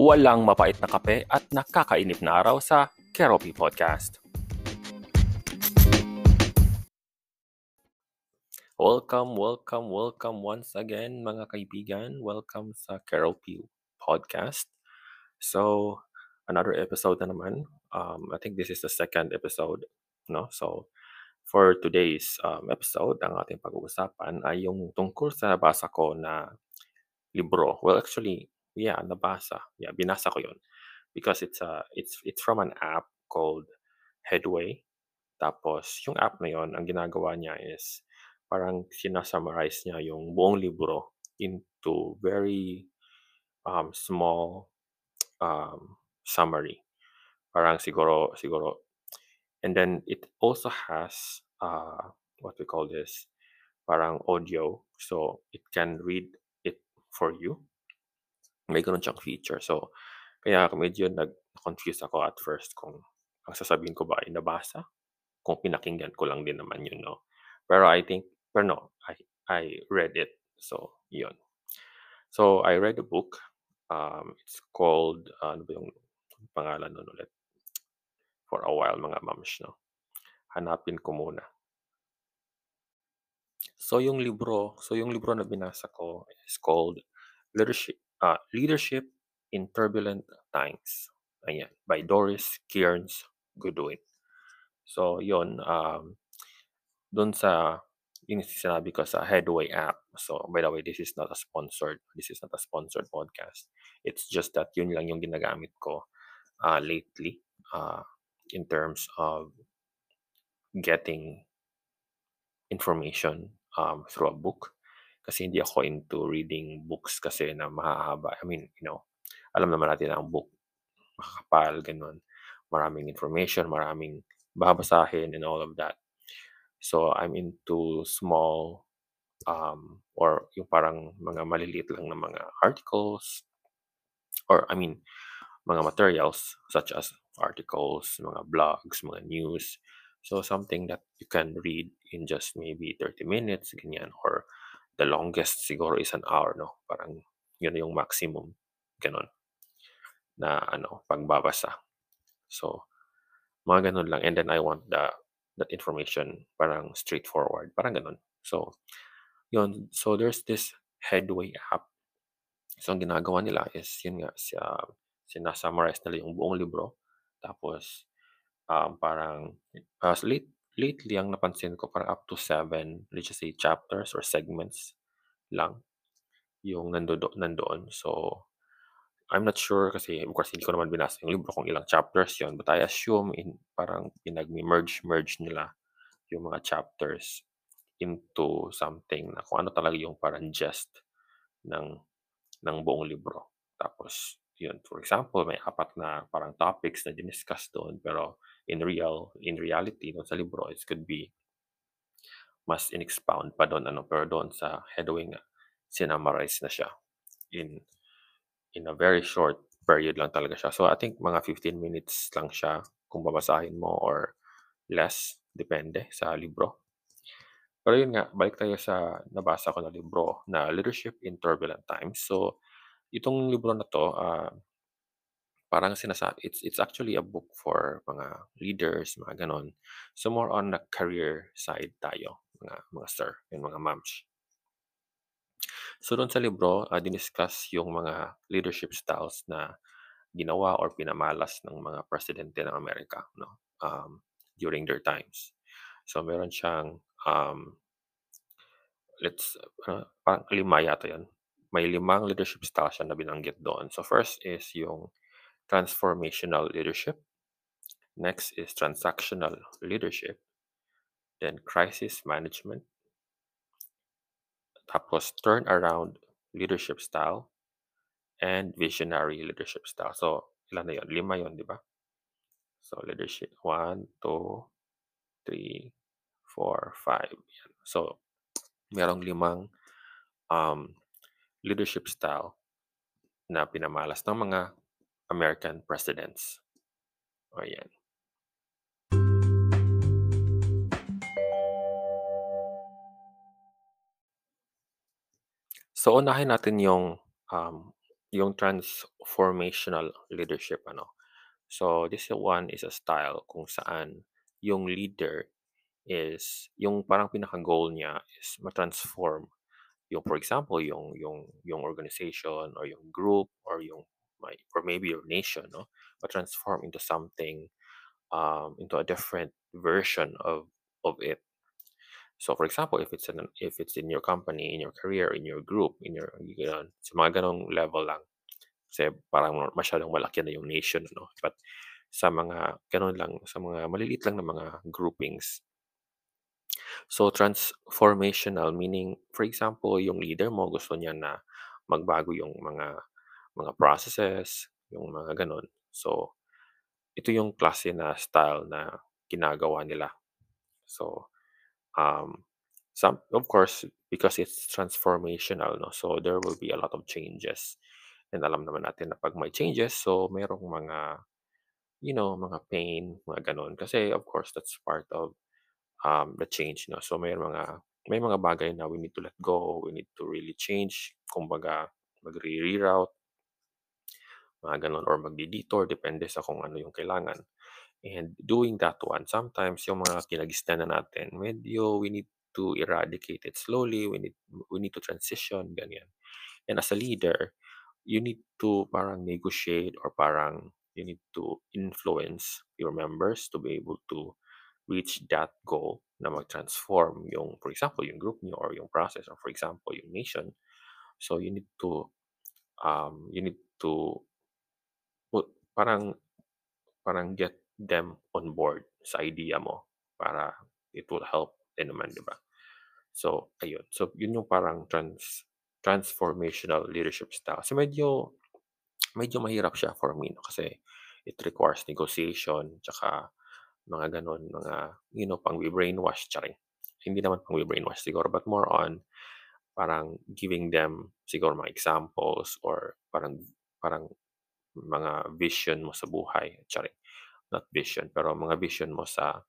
walang mapait na kape at nakakainip na araw sa Keropi Podcast. Welcome once again mga kaibigan. Welcome sa Keropi Podcast. So, another episode na naman. I think this is the second episode, no? So, for today's episode, ang ating pag-uusapan ay yung tungkol sa nabasa ko na libro. Well, actually, binasa ko yun. Because it's from an app called Headway. Tapos, yung app na yun, ang ginagawa niya is parang sinasummarize niya yung buong libro into very small summary. Parang siguro. And then it also has what we call this parang audio, so it can read it for you. May ganun siyang feature. So kaya medyo nag-confuse ako at first kung ang sasabihin ko ba ay nabasa, kung pinakinggan ko lang din naman yun, no? I read it. So yun. So I read a book. It's called ano ba yung pangalan nun ulit? For a while, mga mams, no? Hanapin ko muna. So yung libro na binasa ko is called Leadership in Turbulent Times. Ayan, by Doris Kearns Goodwin. So yon, doon sa yung sinabi ko sa Headway app. So by the way, this is not a sponsored podcast. It's just that yun lang yung ginagamit ko lately. In terms of getting information through a book. Kasi hindi ako into reading books kasi na mahahaba. I mean, you know, alam naman natin na ang book, makakapal, ganun. Maraming information, maraming babasahin and all of that. So, I'm into small or yung parang mga maliliit lang na mga articles or I mean, mga materials such as articles, mga blogs, mga news. So something that you can read in just maybe 30 minutes, ganyan, or the longest siguro is an hour, no? Parang yun yung maximum, ganun, na ano, pagbabasa. So, mga ganun lang. And then I want that information parang straightforward, parang ganun. So, yun. So there's this Headway app. So ang ginagawa nila is, yun nga, sinasummarize nila yung buong libro. Tapos, parang, lately ang napansin ko, parang up to 7, let's just say, chapters or segments lang yung nandoon. So, I'm not sure kasi, of course, hindi ko naman binasa yung libro kung ilang chapters yon, but I assume parang pinag-merge nila yung mga chapters into something na kung ano talaga yung parang gist ng buong libro. Tapos, yun, for example, may 4 na parang topics na diniscuss doon, pero in reality doon sa libro, it could be mas inexpound pa doon, ano, pero doon sa Headway nga, sinummarize na siya in a very short period lang talaga siya. So I think mga 15 minutes lang siya kung babasahin mo or less, depende sa libro. Pero yun nga, balik tayo sa nabasa ko na libro na Leadership in Turbulent Times. So itong libro na to, parang sinasabi, it's actually a book for mga leaders, mga ganon. So more on the career side tayo, mga sir, yung mga mams. So doon sa libro, diniscuss yung mga leadership styles na ginawa or pinamalas ng mga presidente ng Amerika, no? During their times. So meron siyang, parang 5 yata yan. May 5 leadership styles na binanggit doon. So first is yung transformational leadership. Next is transactional leadership. Then crisis management. Tapos turnaround leadership style. And visionary leadership style. So ilan na yun? 5 yun, di ba? So leadership 1, 2, 3, 4, 5. Yan. So merong 5 leadership style na pinamalas ng mga American presidents. O yan. So, unahin natin yung yung transformational leadership ano. So this one is a style kung saan yung leader is yung parang pinaka-goal niya is ma-transform yung, for example, yung organization or yung group or yung or maybe your nation, no, ma-transform into something, into a different version of it. So for example, if it's in your company, in your career, in your group, in your sa mga ganong level lang. Kasi parang masyadong malaki na yung nation, no. But sa mga ganon lang, sa mga maliliit lang na mga groupings. So transformational meaning, for example, yung leader mo gusto niya na magbago yung mga processes, yung mga ganon. So ito yung klase na style na ginagawa nila. So some, of course, because it's transformational, no? So there will be a lot of changes. And alam naman natin na pag may changes, so merong mga, mga pain, mga ganun. Kasi, of course, that's part of the change, no? So may mga bagay na we need to let go, we need to really change, kumbaga, mag-reroute, mga ganun, or mag-detour, depende sa kung ano yung kailangan. And doing that one, sometimes yung mga kinagisnan na natin, we need to eradicate it slowly, we need to transition, ganyan. And as a leader, you need to parang negotiate or parang you need to influence your members to be able to reach that goal na mag-transform yung, for example, yung group niyo or yung process or, for example, yung nation. So you need to parang get them on board sa idea mo para it will help din naman, di ba? So, ayun. So, yun yung parang transformational leadership style. So, medyo mahirap siya for me, no? Kasi it requires negotiation, tsaka mga ganun, pang-brainwash, charing. Hindi naman pang-brainwash siguro, but more on parang giving them siguro mga examples or parang mga vision mo sa buhay, charing. Not vision, pero mga vision mo sa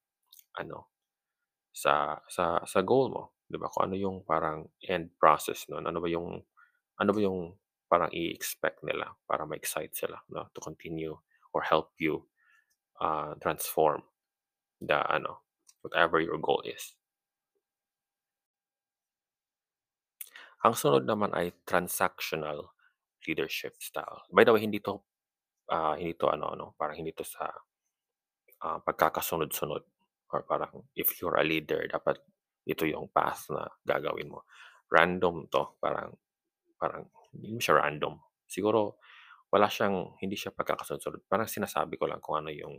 sa goal mo, 'di ba? Kung ano yung parang end process noon, ano ba yung parang i-expect nila para ma-excite sila, no, to continue or help you transform the whatever your goal is. Ang sunod naman ay transactional leadership style. By the way, hindi to sa pagkakasunod-sunod or parang if you're a leader dapat ito yung path na gagawin mo. Random to, parang hindi siya random. Siguro hindi siya pagkakasunod-sunod. Parang sinasabi ko lang kung ano yung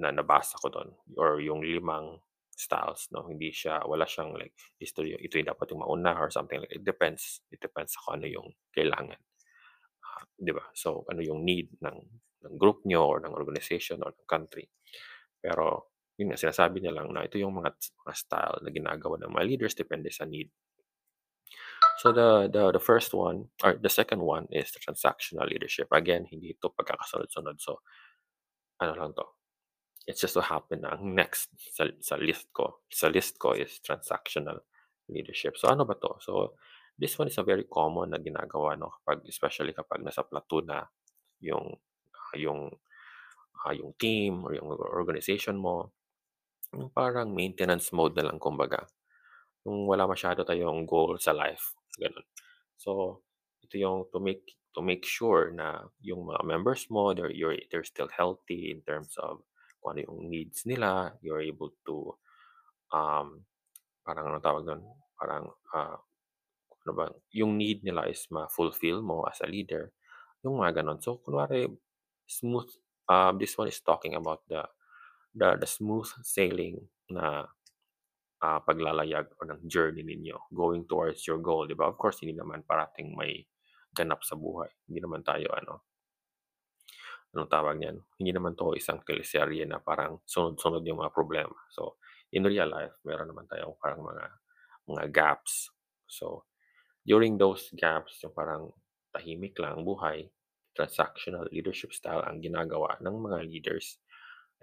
na nabasa ko doon or yung limang styles, no. Wala siyang like ito yung dapat yung mauna or something like it depends kung ano yung kailangan. 'Di ba? So ano yung need ng group nyo or ng organization or ng country. Pero yun nga, sinasabi niya lang na ito yung mga style na ginagawa ng mga leaders depende sa need. So the first one or the second one is the transactional leadership. Again, hindi ito pagkakasunod-sunod. So ano lang to? It's just to happen na ang next sa list ko. Sa list ko is transactional leadership. So ano ba to? So this one is a very common na ginagawa, no, especially kapag nasa plateau na yung team or yung organization mo, yung parang maintenance mode na lang kumbaga. Yung wala masyado tayong goal sa life, ganun. So, ito yung to make sure na yung mga members mo, they're still healthy in terms of kung ano yung needs nila, you're able to yung need nila is ma-fulfill mo as a leader. Yung mga ganon. So, kunwari, smooth, this one is talking about the smooth sailing na paglalayag o ng journey ninyo going towards your goal, di ba? Of course, hindi naman parating may ganap sa buhay. Hindi naman tayo, anong tawag niyan? Hindi naman to isang teleserye na parang sunod-sunod yung mga problema. So, in real life, meron naman tayong parang mga gaps. So, during those gaps, yung parang tahimik lang buhay, transactional leadership style ang ginagawa ng mga leaders.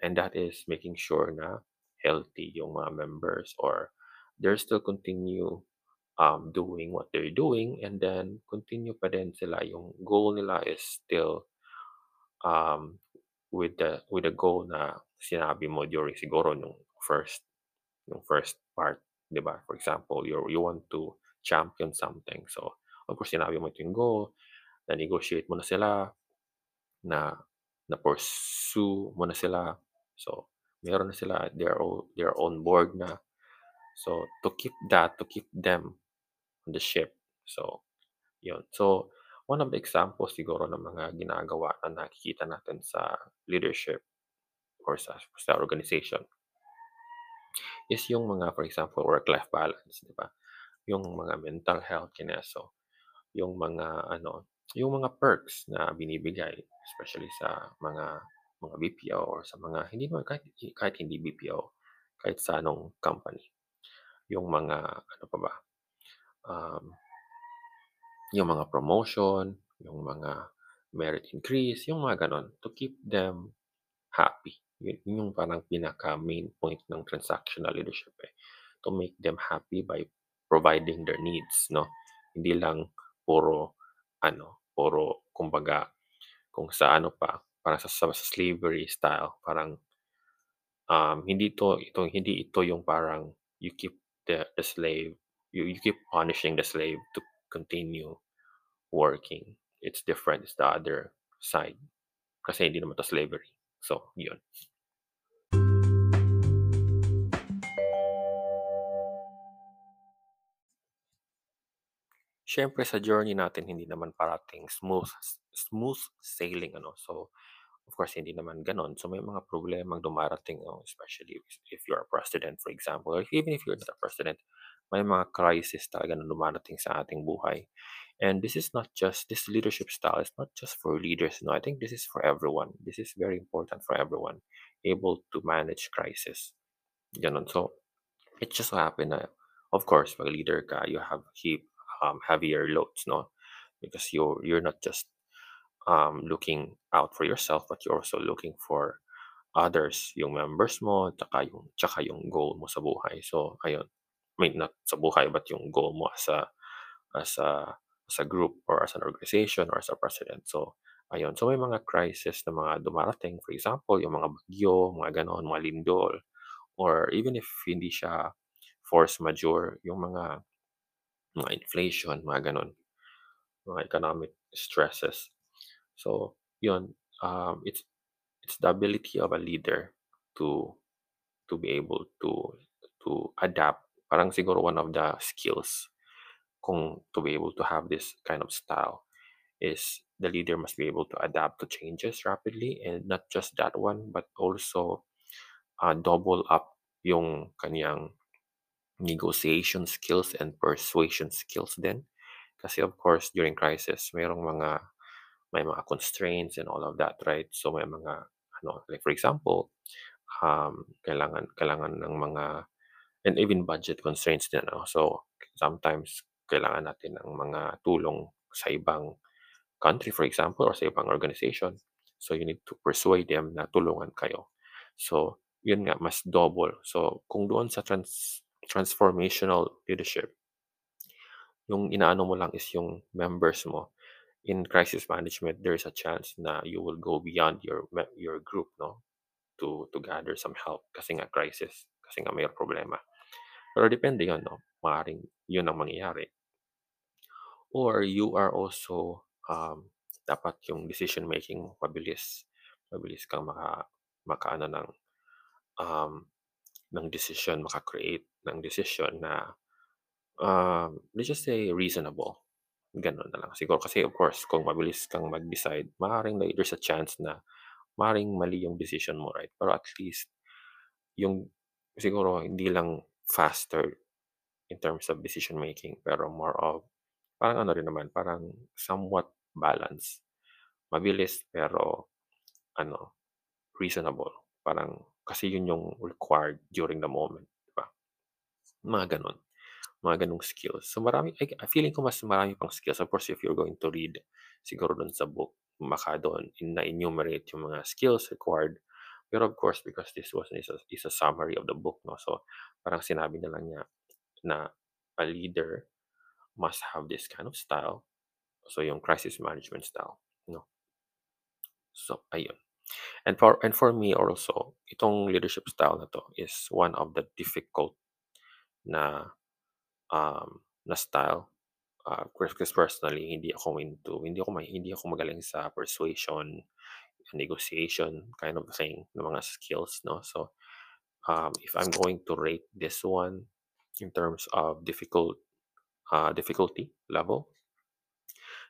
And that is making sure na healthy yung mga members or they're still continue doing what they're doing, and then continue pa din sila. Yung goal nila is still with the goal na sinabi mo during siguro nung first part, 'di ba? For example, you want to champion something. So, of course, sinabi mo ito yung goal, na-negotiate mo na sila, na-pursue mo na sila. So, meron na sila, they're on board na. So, to keep them on the ship. So, yun. So, one of the examples siguro ng mga ginagawa na nakikita natin sa leadership or sa organization is yung mga, for example, work-life balance, di ba? Yung mga mental health, kineso. Yung mga, yung mga perks na binibigay, especially sa mga BPO or sa mga, hindi naman, kahit hindi BPO, kahit sa anong company. Yung mga, yung mga promotion, yung mga merit increase, yung mga ganon, to keep them happy. Yun yung parang pinaka-main point ng transactional leadership eh. To make them happy by providing their needs, no? Hindi lang puro, kumbaga, kung sa parang sa slavery style, parang, hindi ito yung parang, you keep the slave, you keep punishing the slave to continue working. It's different. It's the other side. Kasi hindi naman ito slavery. So, yun. Siyempre, sa journey natin, hindi naman parating smooth sailing. So, of course, hindi naman ganon. So, may mga problemang dumarating, especially if you're a president, for example. Or even if you're not a president, may mga crisis talaga na dumarating sa ating buhay. And this leadership style is not just for leaders. No, I think this is for everyone. This is very important for everyone, able to manage crisis. Ganon. So, it just so happened na, of course, pag leader ka, you have heavier loads, no? Because you're not just looking out for yourself, but you're also looking for others, yung members mo, tsaka yung goal mo sa buhay. So, ayun. I mean, not sa buhay, but yung goal mo as a group or as an organization or as a president. So, ayun. So, may mga crisis na mga dumarating. For example, yung mga bagyo, mga ganon, mga lindol. Or even if hindi siya force majeure, yung mga inflation, mga ganon. Mga economic stresses. So, yun. It's the ability of a leader to be able to adapt. Parang siguro one of the skills kung to be able to have this kind of style is the leader must be able to adapt to changes rapidly, and not just that one, but also double up yung kanyang negotiation skills and persuasion skills din. Kasi of course, during crisis, may mga constraints and all of that, right? So may mga, like for example, kailangan ng mga, and even budget constraints din. So, sometimes, kailangan natin ng mga tulong sa ibang country, for example, or sa ibang organization. So, you need to persuade them na tulungan kayo. So, yun nga, mas double. So, kung doon sa transformational leadership, yung inaano mo lang is yung members mo. In crisis management, there is a chance na you will go beyond your group, no? To gather some help kasi nga crisis. Kasi nga may problema. Pero depende yun, no? Maaring yun ang mangyayari. Or you are also, dapat yung decision-making mabilis. Mabilis kang ng decision, maka-create ng decision na, let's just say, reasonable. Ganun na lang. Siguro kasi, of course, kung mabilis kang mag-decide, maaring there's a chance na maaring mali yung decision mo, right? Pero at least, yung siguro hindi lang faster in terms of decision making, pero more of parang parang somewhat balance, mabilis pero reasonable, parang kasi yun yung required during the moment, di ba? Mga ganong skills. So marami, feeling ko mas marami pang skills. Of course, if you're going to read siguro doon sa book, doon na-enumerate yung mga skills required. Pero of course, because this is a summary of the book, no? So, parang sinabi na lang niya na a leader must have this kind of style. So, yung crisis management style. No? So, ayun. And for me also, itong leadership style na to is one of the difficult na style. Because personally, hindi ako magaling sa persuasion, negotiation, kind of thing, ng mga skills, no? So, if I'm going to rate this one in terms of difficulty level,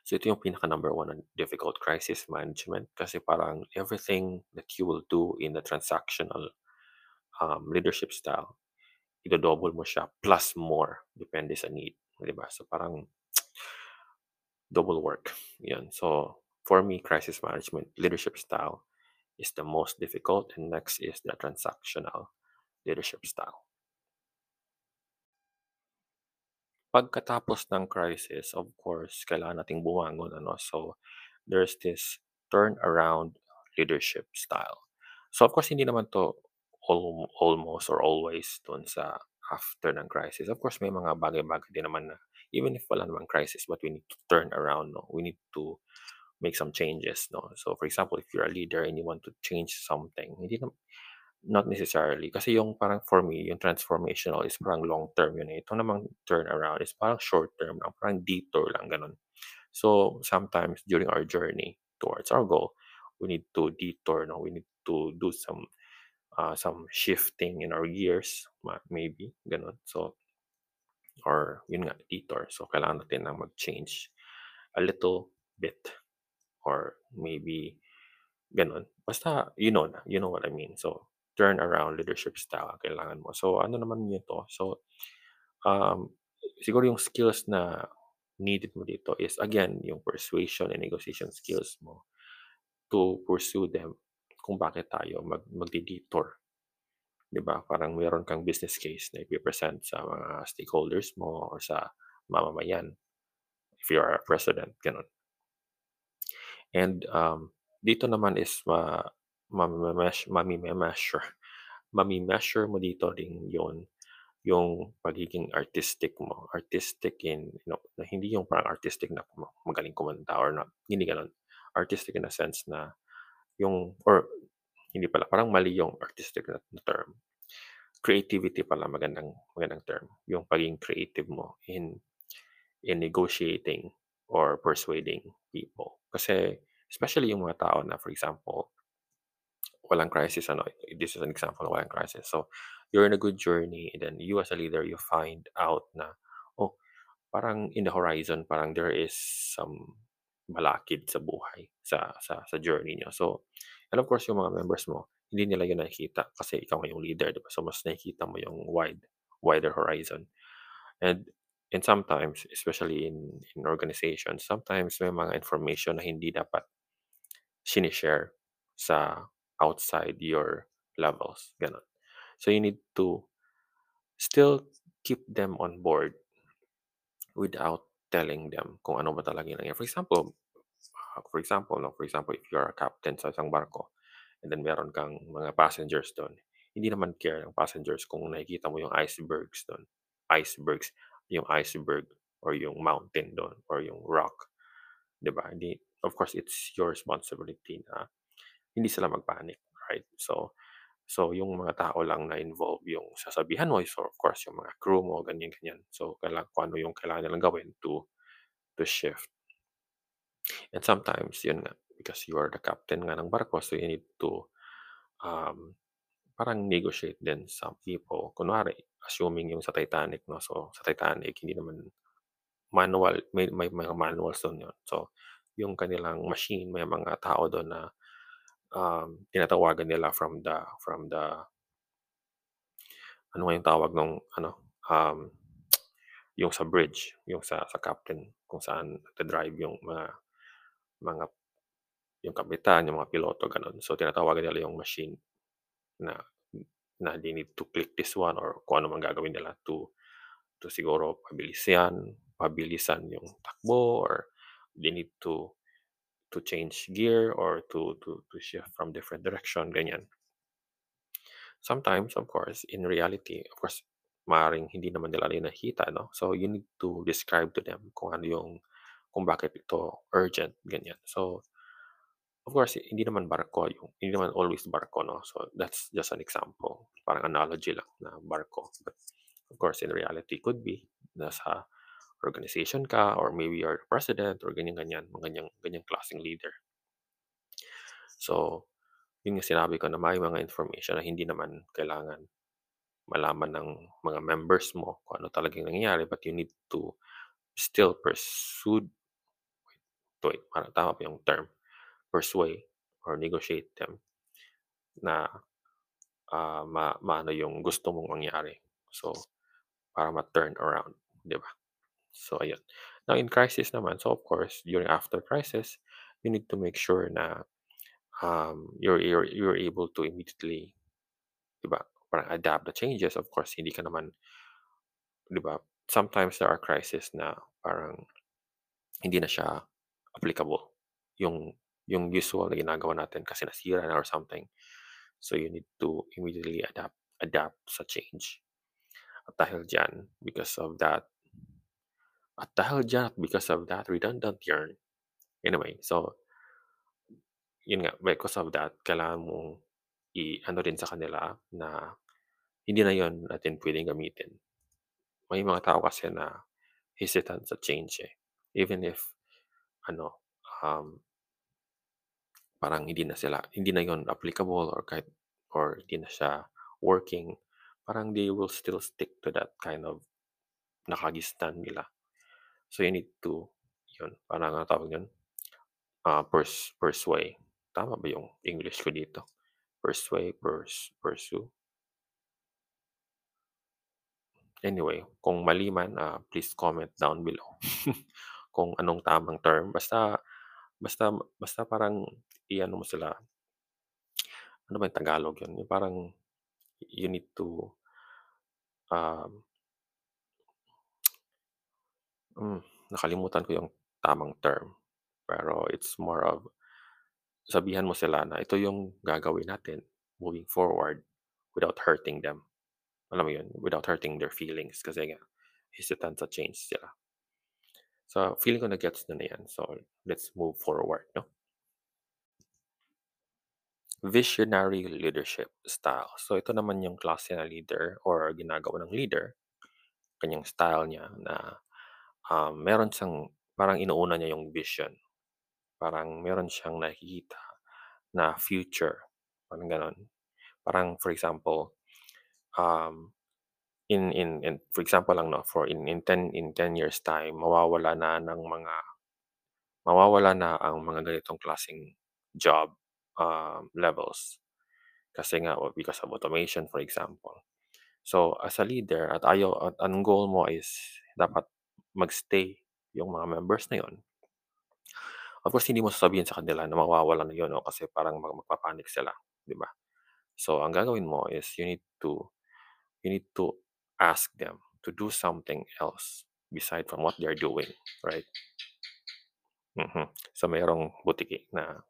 so ito yung pinaka number one on difficult crisis management kasi parang everything that you will do in the transactional leadership style, idodouble mo siya plus more depende sa need, di ba? So parang double work. Yan. So for me, crisis management leadership style is the most difficult, and next is the transactional leadership style. Pagkatapos ng crisis, of course, kailangan nating bumangon, ano? So, there's this turnaround leadership style. So, of course, hindi naman to almost or always dun sa after ng crisis. Of course, may mga bagay-bagay din naman na, even if wala namang crisis, but we need to turn around, no? We need to make some changes, no? So, for example, if you're a leader and you want to change something, not necessarily. Kasi yung parang for me, yung transformational is parang long-term yun eh. Ito namang turnaround is parang short-term lang, parang detour lang, ganun. So, sometimes during our journey towards our goal, we need to detour, no? We need to do some shifting in our gears, maybe, ganun. So, or yun nga, detour. So, kailangan natin na mag-change a little bit or maybe ganun. Basta, you know what I mean. So, turnaround leadership style kailangan mo. So, ano naman yun to? So, siguro yung skills na needed mo dito is, again, yung persuasion and negotiation skills mo to pursue them kung bakit tayo magdi-detour. Diba? Parang meron kang business case na ipipresent sa mga stakeholders mo or sa mamamayan if you are a president, ganun. And dito naman is mami-measure mo dito rin yung pagiging artistic mo. Artistic in, hindi yung parang artistic na magaling kumanta or not. Hindi ganun. Artistic in a sense na yung, or hindi pala, parang mali yung artistic na term. Creativity pala, magandang term. Yung pagiging creative mo in negotiating or persuading people. Kasi, especially yung mga tao na, for example, walang crisis, ano, this is an example of walang crisis. So, you're in a good journey, and then you as a leader, you find out na, oh, parang in the horizon, parang there is some balakid sa buhay, sa journey nyo. So, and of course, yung mga members mo, hindi nila yun nakikita kasi ikaw ngayong leader, diba? So, mas nakikita mo yung wider horizon. And sometimes, especially in organizations, sometimes may mga information na hindi dapat sinishare sa outside your levels, ganun. So you need to still keep them on board without telling them kung ano ba talaga nangyari. For example, if you're a captain sa isang barko and then meron kang mga passengers doon, hindi naman care ng passengers kung nakikita mo yung icebergs doon. Icebergs, yung iceberg or yung mountain doon or yung rock, diba? Of course, it's your responsibility na hindi sila magpanic, right? So yung mga tao lang na involved yung sasabihan mo, so of course yung mga crew mo, ganyan. So kung ano yung kailangan nilang gawin to shift. And sometimes yun nga, because you are the captain nga ng barko, so you need to parang negotiate din some people. Kunwari, assuming yung sa Titanic, no? So sa Titanic hindi naman manual, may mga manuals doon yun. So yung kanilang machine, may mga tao doon na tinatawagan nila from the ano yung tawag nung yung sa bridge, yung sa captain kung saan nagdadrive yung mga yung kapitan, yung mga piloto, ganun. So tinatawagan nila yung machine na they need to click this one or kung ano man gagawin nila to siguro pabilisan yung takbo, or they need to change gear or to shift from different direction, ganyan. Sometimes, of course, in reality, of course, maaaring hindi naman nila yun nakita, no? So, you need to describe to them kung ano yung, kung bakit ito urgent, ganyan. So, of course, hindi naman always barko, no? So, that's just an example. Parang analogy lang na barko. But, of course, in reality, could be nasa organization ka or maybe you're president or ganyang klaseng leader. So, yun yung sinabi ko na may mga information na hindi naman kailangan malaman ng mga members mo kung ano talagang nangyayari, but you need to still persuade or negotiate them na maano yung gusto mong mangyari. So, para ma-turn around, di ba? So, ayun. Now, in crisis naman, so of course, during after crisis, you need to make sure na you're able to immediately, diba, parang adapt the changes. Of course, hindi ka naman, diba, sometimes there are crises na parang hindi na siya applicable. Yung usual na ginagawa natin kasi nasira na or something. So, you need to immediately adapt sa change. At dahil dyan, because of that, redundant yarn. Anyway, so, yun nga, because of that, kailangan mong i-ano rin sa kanila na hindi na yun natin pwedeng gamitin. May mga tao kasi na hesitant sa change eh. Even if, parang hindi na yun applicable or hindi na siya working, parang they will still stick to that kind of nakagistan nila. So you need to, yun, parang ang tawag yun, persuade. Tama ba yung English ko dito? Pursue. Anyway, kung mali man, please comment down below. Kung anong tamang term. Basta parang i-ano mo sila. Ano ba yung Tagalog yun? Yung parang you need to nakalimutan ko yung tamang term. Pero it's more of sabihan mo sila na ito yung gagawin natin moving forward without hurting them. Alam mo yun, without hurting their feelings kasi nga, hesitant sa change sila. So, feeling ko na-gets na yan. So, let's move forward, no? Visionary leadership style. So, ito naman yung klase na leader or ginagawa ng leader. Kanyang style niya na meron siyang, parang inuuna niya yung vision. Parang meron siyang nakikita na future. Parang ganon. Parang, for example, in 10 years time, mawawala na ang mga ganitong klaseng job levels. Kasi nga, because of automation, for example. So, as a leader, at ang goal mo is dapat magstay yung mga members na yon. Of course, hindi mo sasabihin sa kanila na mawawala na yun, no? Kasi parang magpapanik sila, di ba? So, ang gagawin mo is you need to ask them to do something else beside from what they're doing, right? Mm-hmm. So, mayroong butiki na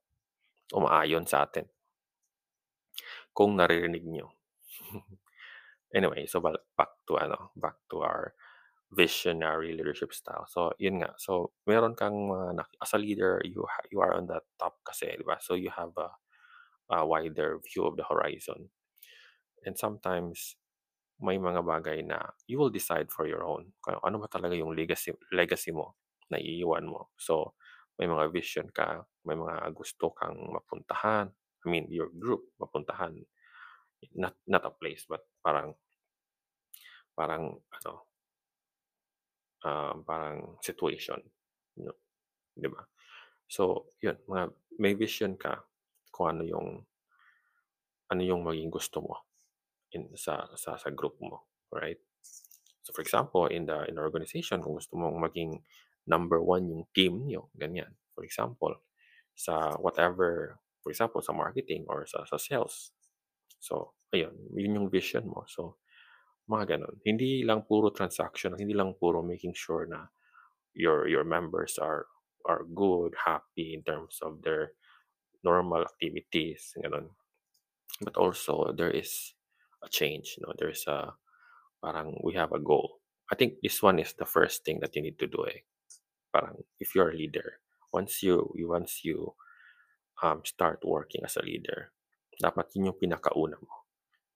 umaayon sa atin. Kung naririnig nyo. Anyway, so back to our visionary leadership style. So, yun nga. So, meron kang, as a leader, you are on the top kasi, di ba? So, you have a wider view of the horizon. And sometimes, may mga bagay na you will decide for your own. Ano ba talaga yung legacy mo na iiwan mo? So, may mga vision ka, may mga gusto kang mapuntahan. I mean, your group mapuntahan. Not a place, but parang situation, no? Di ba? So, yun, may vision ka kung ano yung maging gusto mo sa group mo, right? So, for example, in the organization, kung gusto mong maging number 1 yung team niyo, ganyan. For example, sa marketing or sa sales. So, ayun, yun yung vision mo. So, mga ganun. Hindi lang puro transaction, hindi lang puro making sure na your members are good, happy in terms of their normal activities, ganun. But also there is a change, no? There is a Parang we have a goal. I think this one is the first thing that you need to do. Parang if you're a leader, once you start working as a leader, dapat yun yung pinakauna mo.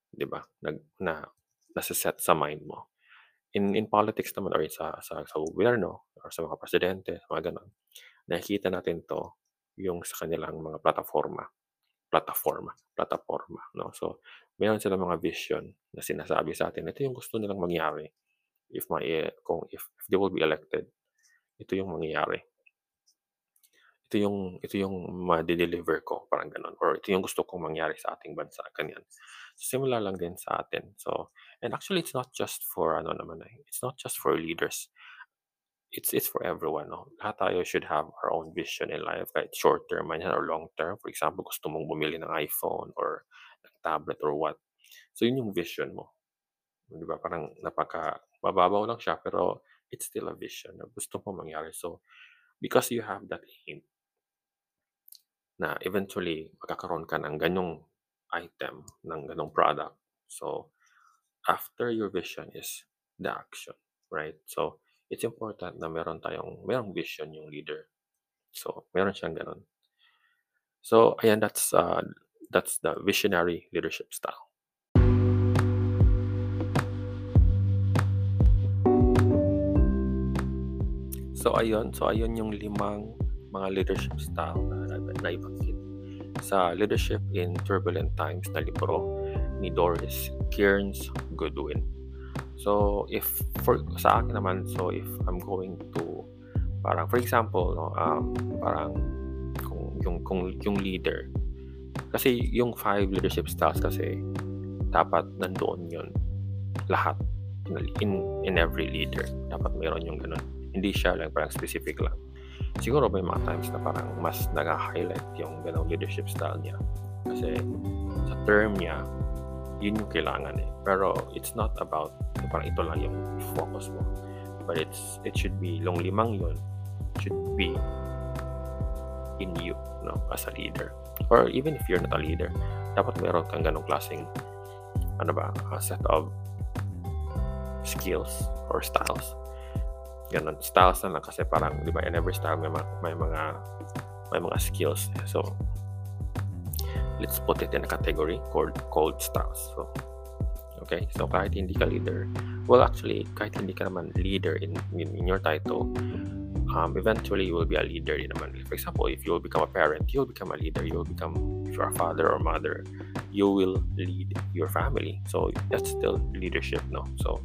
Diba? Nasa set sa mind mo. In politics naman or sa gobyerno or sa mga presidente, mga ganun, nakikita natin to yung sa kanilang mga plataforma, no? So, mayroon silang mga vision na sinasabi sa atin, ito yung gusto nilang mangyari if they will be elected. Ito yung mangyayari. Ito yung ma-deliver ko, parang ganun. Or ito yung gusto kong mangyari sa ating bansa, ganyan. So, similar lang din sa atin. So, and actually it's not just for leaders. It's for everyone, no? Lahat tayo should have our own vision in life, kahit short term man yan or long term. For example, gusto mong bumili ng iPhone or ng tablet or what. So, yun yung vision mo. Di ba? Parang mababaw lang siya, pero it's still a vision na gusto mo mangyari. So, because you have that aim, na eventually, magkakaroon ka ng ganyong item, ng ganyong product. So, after your vision is the action, right? So, it's important na merong vision yung leader. So, meron siyang ganun. So, ayan, that's the visionary leadership style. So, ayun yung limang mga leadership style na naibangkit sa Leadership in Turbulent Times na libro ni Doris Kearns Goodwin. So, sa akin naman, if I'm going to, parang, for example, no, parang, kung yung leader, kasi yung 5 leadership styles kasi, dapat nandoon yun, lahat, in every leader, dapat meron yung ganun. Hindi siya lang, parang specific lang. Siguro may mga times na parang mas nag-highlight yung ganung leadership style niya. Kasi, sa term niya, yun yung kailangan Pero it's not about parang ito lang yung focus mo. But it should be long limang yun. It should be in you, no? As a leader. Or even if you're not a leader, dapat meron kang ganong klaseng set of skills or styles. Ganon. Styles na lang kasi parang, di ba, in every style may mga skills. So, let's put it in a category called styles. So, okay? So, kahit hindi ka leader, well, actually, kahit hindi ka naman leader in your title, eventually, you will be a leader din naman. For example, if you will become a parent, you will become a leader. If you're a father or mother, you will lead your family. So, that's still leadership, no? So,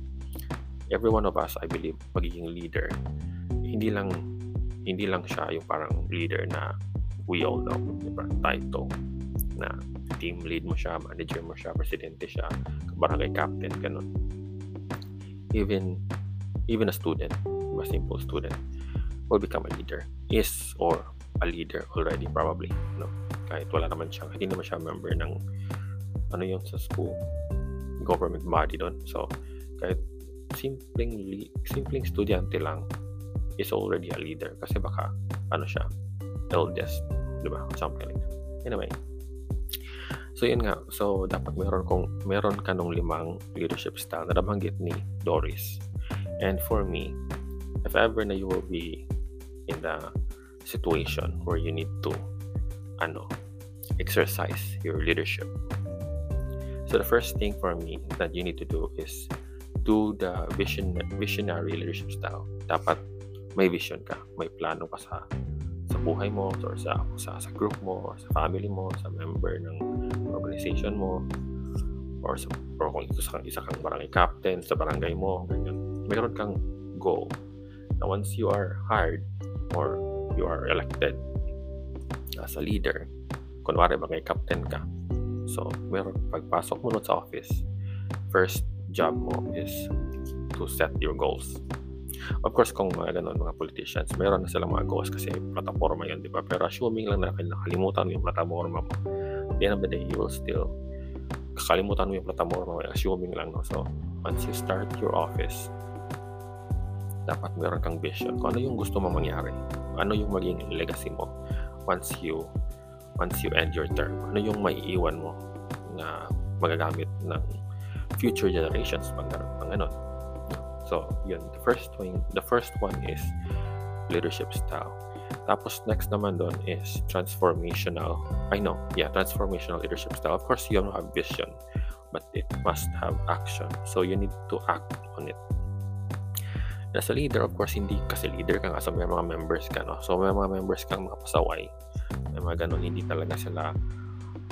every one of us, I believe, pagiging leader, hindi lang siya yung parang leader na we all know, parang title, na team lead mo siya, manager mo siya, presidente siya, barangay captain, ganun. Even a student, a simple student, will become a leader. Is or a leader already probably, no? Kahit wala naman siya, hindi naman siya member ng sa school, government body doon. So, kahit simpleng estudyante lang is already a leader kasi baka siya, eldest, di ba? Something like that. Anyway, so, yun nga. So, dapat meron ka nung 5 leadership style na nabanggit ni Doris. And for me, if ever na you will be in the situation where you need to, exercise your leadership. So, the first thing for me that you need to do is do the visionary leadership style. Dapat may vision ka, may plano ka sa buhay mo, or sa group mo, or sa family mo, sa member ng organization mo, or kung isa kang barangay captain sa barangay mo, ganyan. Mayroon kang goal na once you are hired or you are elected as a leader, kunwari barangay captain ka, so meron, pagpasok mo nun sa office, first job mo is to set your goals. Of course, kung mga ganun, mga politicians, mayroon na silang mga goals kasi plataforma yun, di ba? Pero assuming lang na nakalimutan mo yung plataforma mo, at the end of the day, you will still kakalimutan mo yung plataforma mo, assuming lang, no? So, once you start your office, dapat mayroon kang vision kung ano yung gusto mo mangyari, ano yung maging legacy mo once you end your term, ano yung maiiwan mo na magagamit ng future generations, pang parang ano. So, yun. The first one is leadership style. Tapos, next naman doon is transformational leadership style. Of course, you have vision, but it must have action. So, you need to act on it. As a leader, of course, hindi kasi leader ka nga. So, may mga members ka, no? So, may mga members kang mga pasaway. May mga ganun, hindi talaga sila,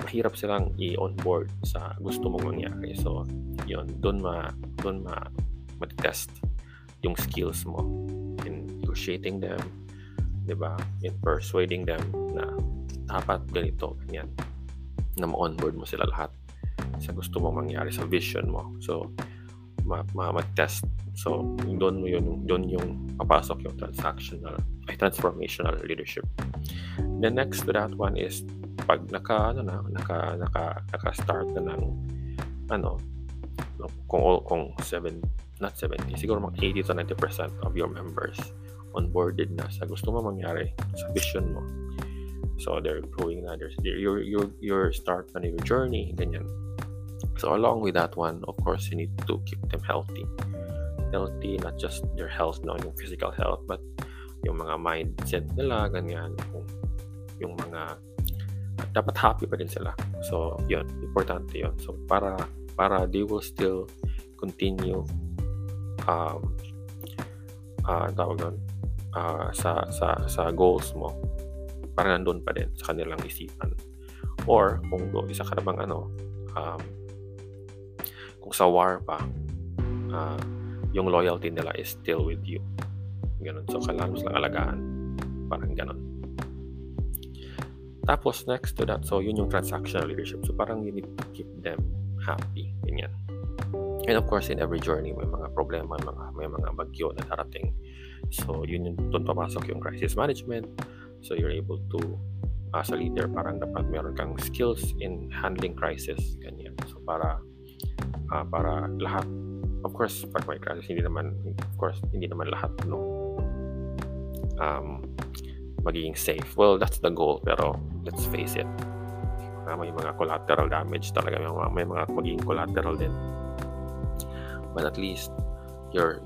mahirap silang i-onboard sa gusto mong mangyari. So, yun, doon matitest yung skills mo in negotiating them, diba? In persuading them na dapat ganito, ganyan, na ma-onboard mo sila lahat sa gusto mong mangyari, sa vision mo. So, matest. So, doon yung papasok yung transformational leadership. The next to that one is pag naka-start na ng siguro mga 80 to 90% of your members onboarded na sa gusto mo mangyari, sa vision mo. So, they're growing na. Your start na your journey, ganyan. So, along with that one, of course, you need to keep them healthy. Healthy, not just their health, no, yung physical health, but yung mga mindset nila, ganyan. Yung mga, dapat happy pa din sila. So, yun, importante yun. So, para they will still continue sa goals mo, para nandun pa din sa kanilang isipan. Or kung isa ka namang kung sa war pa, yung loyalty nila is still with you, ganun. So kailangan mo silang alagaan, parang ganun. Tapos next to that, so yun yung transactional leadership. So parang you need to keep them happy, ganyan. And of course, in every journey, may mga problema, may mga bagyo na darating. So, yun yung doon papasok yung crisis management. So, you're able to, as a leader, parang dapat meron kang skills in handling crisis. Ganyan. So, para lahat. Of course, pag may crisis, hindi naman lahat, no? Magiging safe. Well, that's the goal. Pero, let's face it. May mga collateral damage talaga. May mga magiging collateral din. But at least your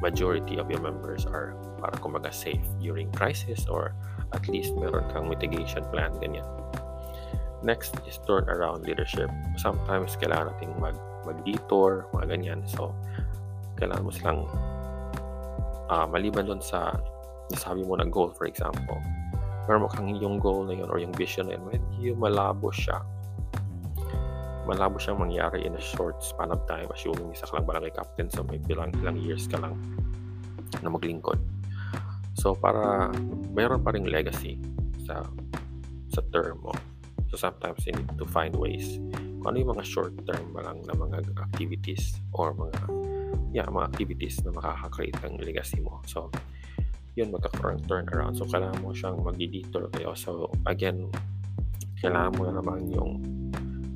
majority of your members are para kumaga safe during crisis, or at least meron kang mitigation plan, ganyan. Next is turnaround leadership. Sometimes kailangan nating mag-detour, mga ganyan. So kailangan mo silang maliban doon sa nasabi mo na goal, for example, pero mo kang yung goal na yun or yung vision na yun, medyo malabo siyang mangyari in a short span of time, assuming isa ka lang barangay captain, so may ilang years ka lang na maglingkod. So, para mayroon pa ring legacy sa term mo. So, sometimes you need to find ways kung ano yung mga short term lang na mga activities or mga activities na makaka-create ng legacy mo. So, yun, magkakaroon turnaround. So, kailangan mo siyang mag-detour kayo. So, again, kailangan mo na naman yung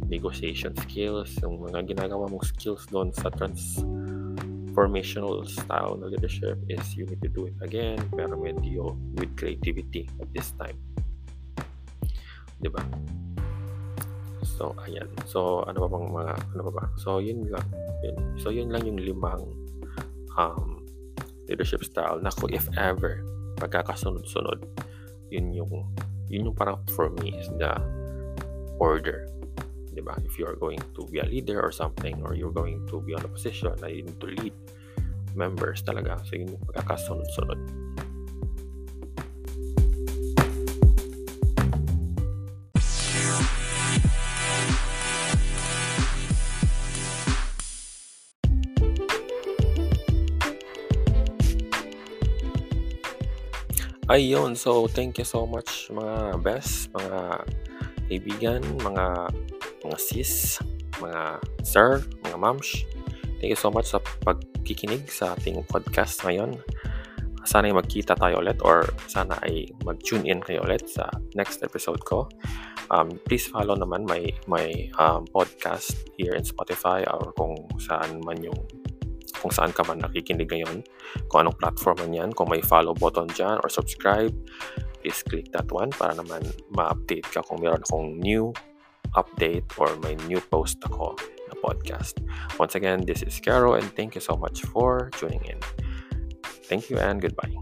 negotiation skills, yung mga ginagawa mong skills doon sa transformational style na leadership is you need to do it again, pero medyo with creativity at this time. Diba? So, ayan. So, ano pa ba? So, yun lang. So, yun lang yung limang leadership style na kung if ever pagkakasunod-sunod, yun yung parang for me is the order. Diba? If you're going to be a leader or something, or you're going to be on a position na you need to lead members talaga, so yun yung pagkakasunod-sunod. Ayun, so thank you so much mga best, mga kaibigan, mga sis, mga sir, mga moms. Thank you so much sa pagkikinig sa ating podcast ngayon. Sana ay magkita tayo ulit, or sana ay mag-tune in kayo ulit sa next episode ko. Please follow naman my podcast here in Spotify, or kung saan ka man nakikinig ngayon, kung anong platform man yan, kung may follow button dyan or subscribe, please click that one para naman ma-update ka kung meron akong new update or may new post ako the podcast. Once again, this is Kero, and thank you so much for tuning in. Thank you and goodbye.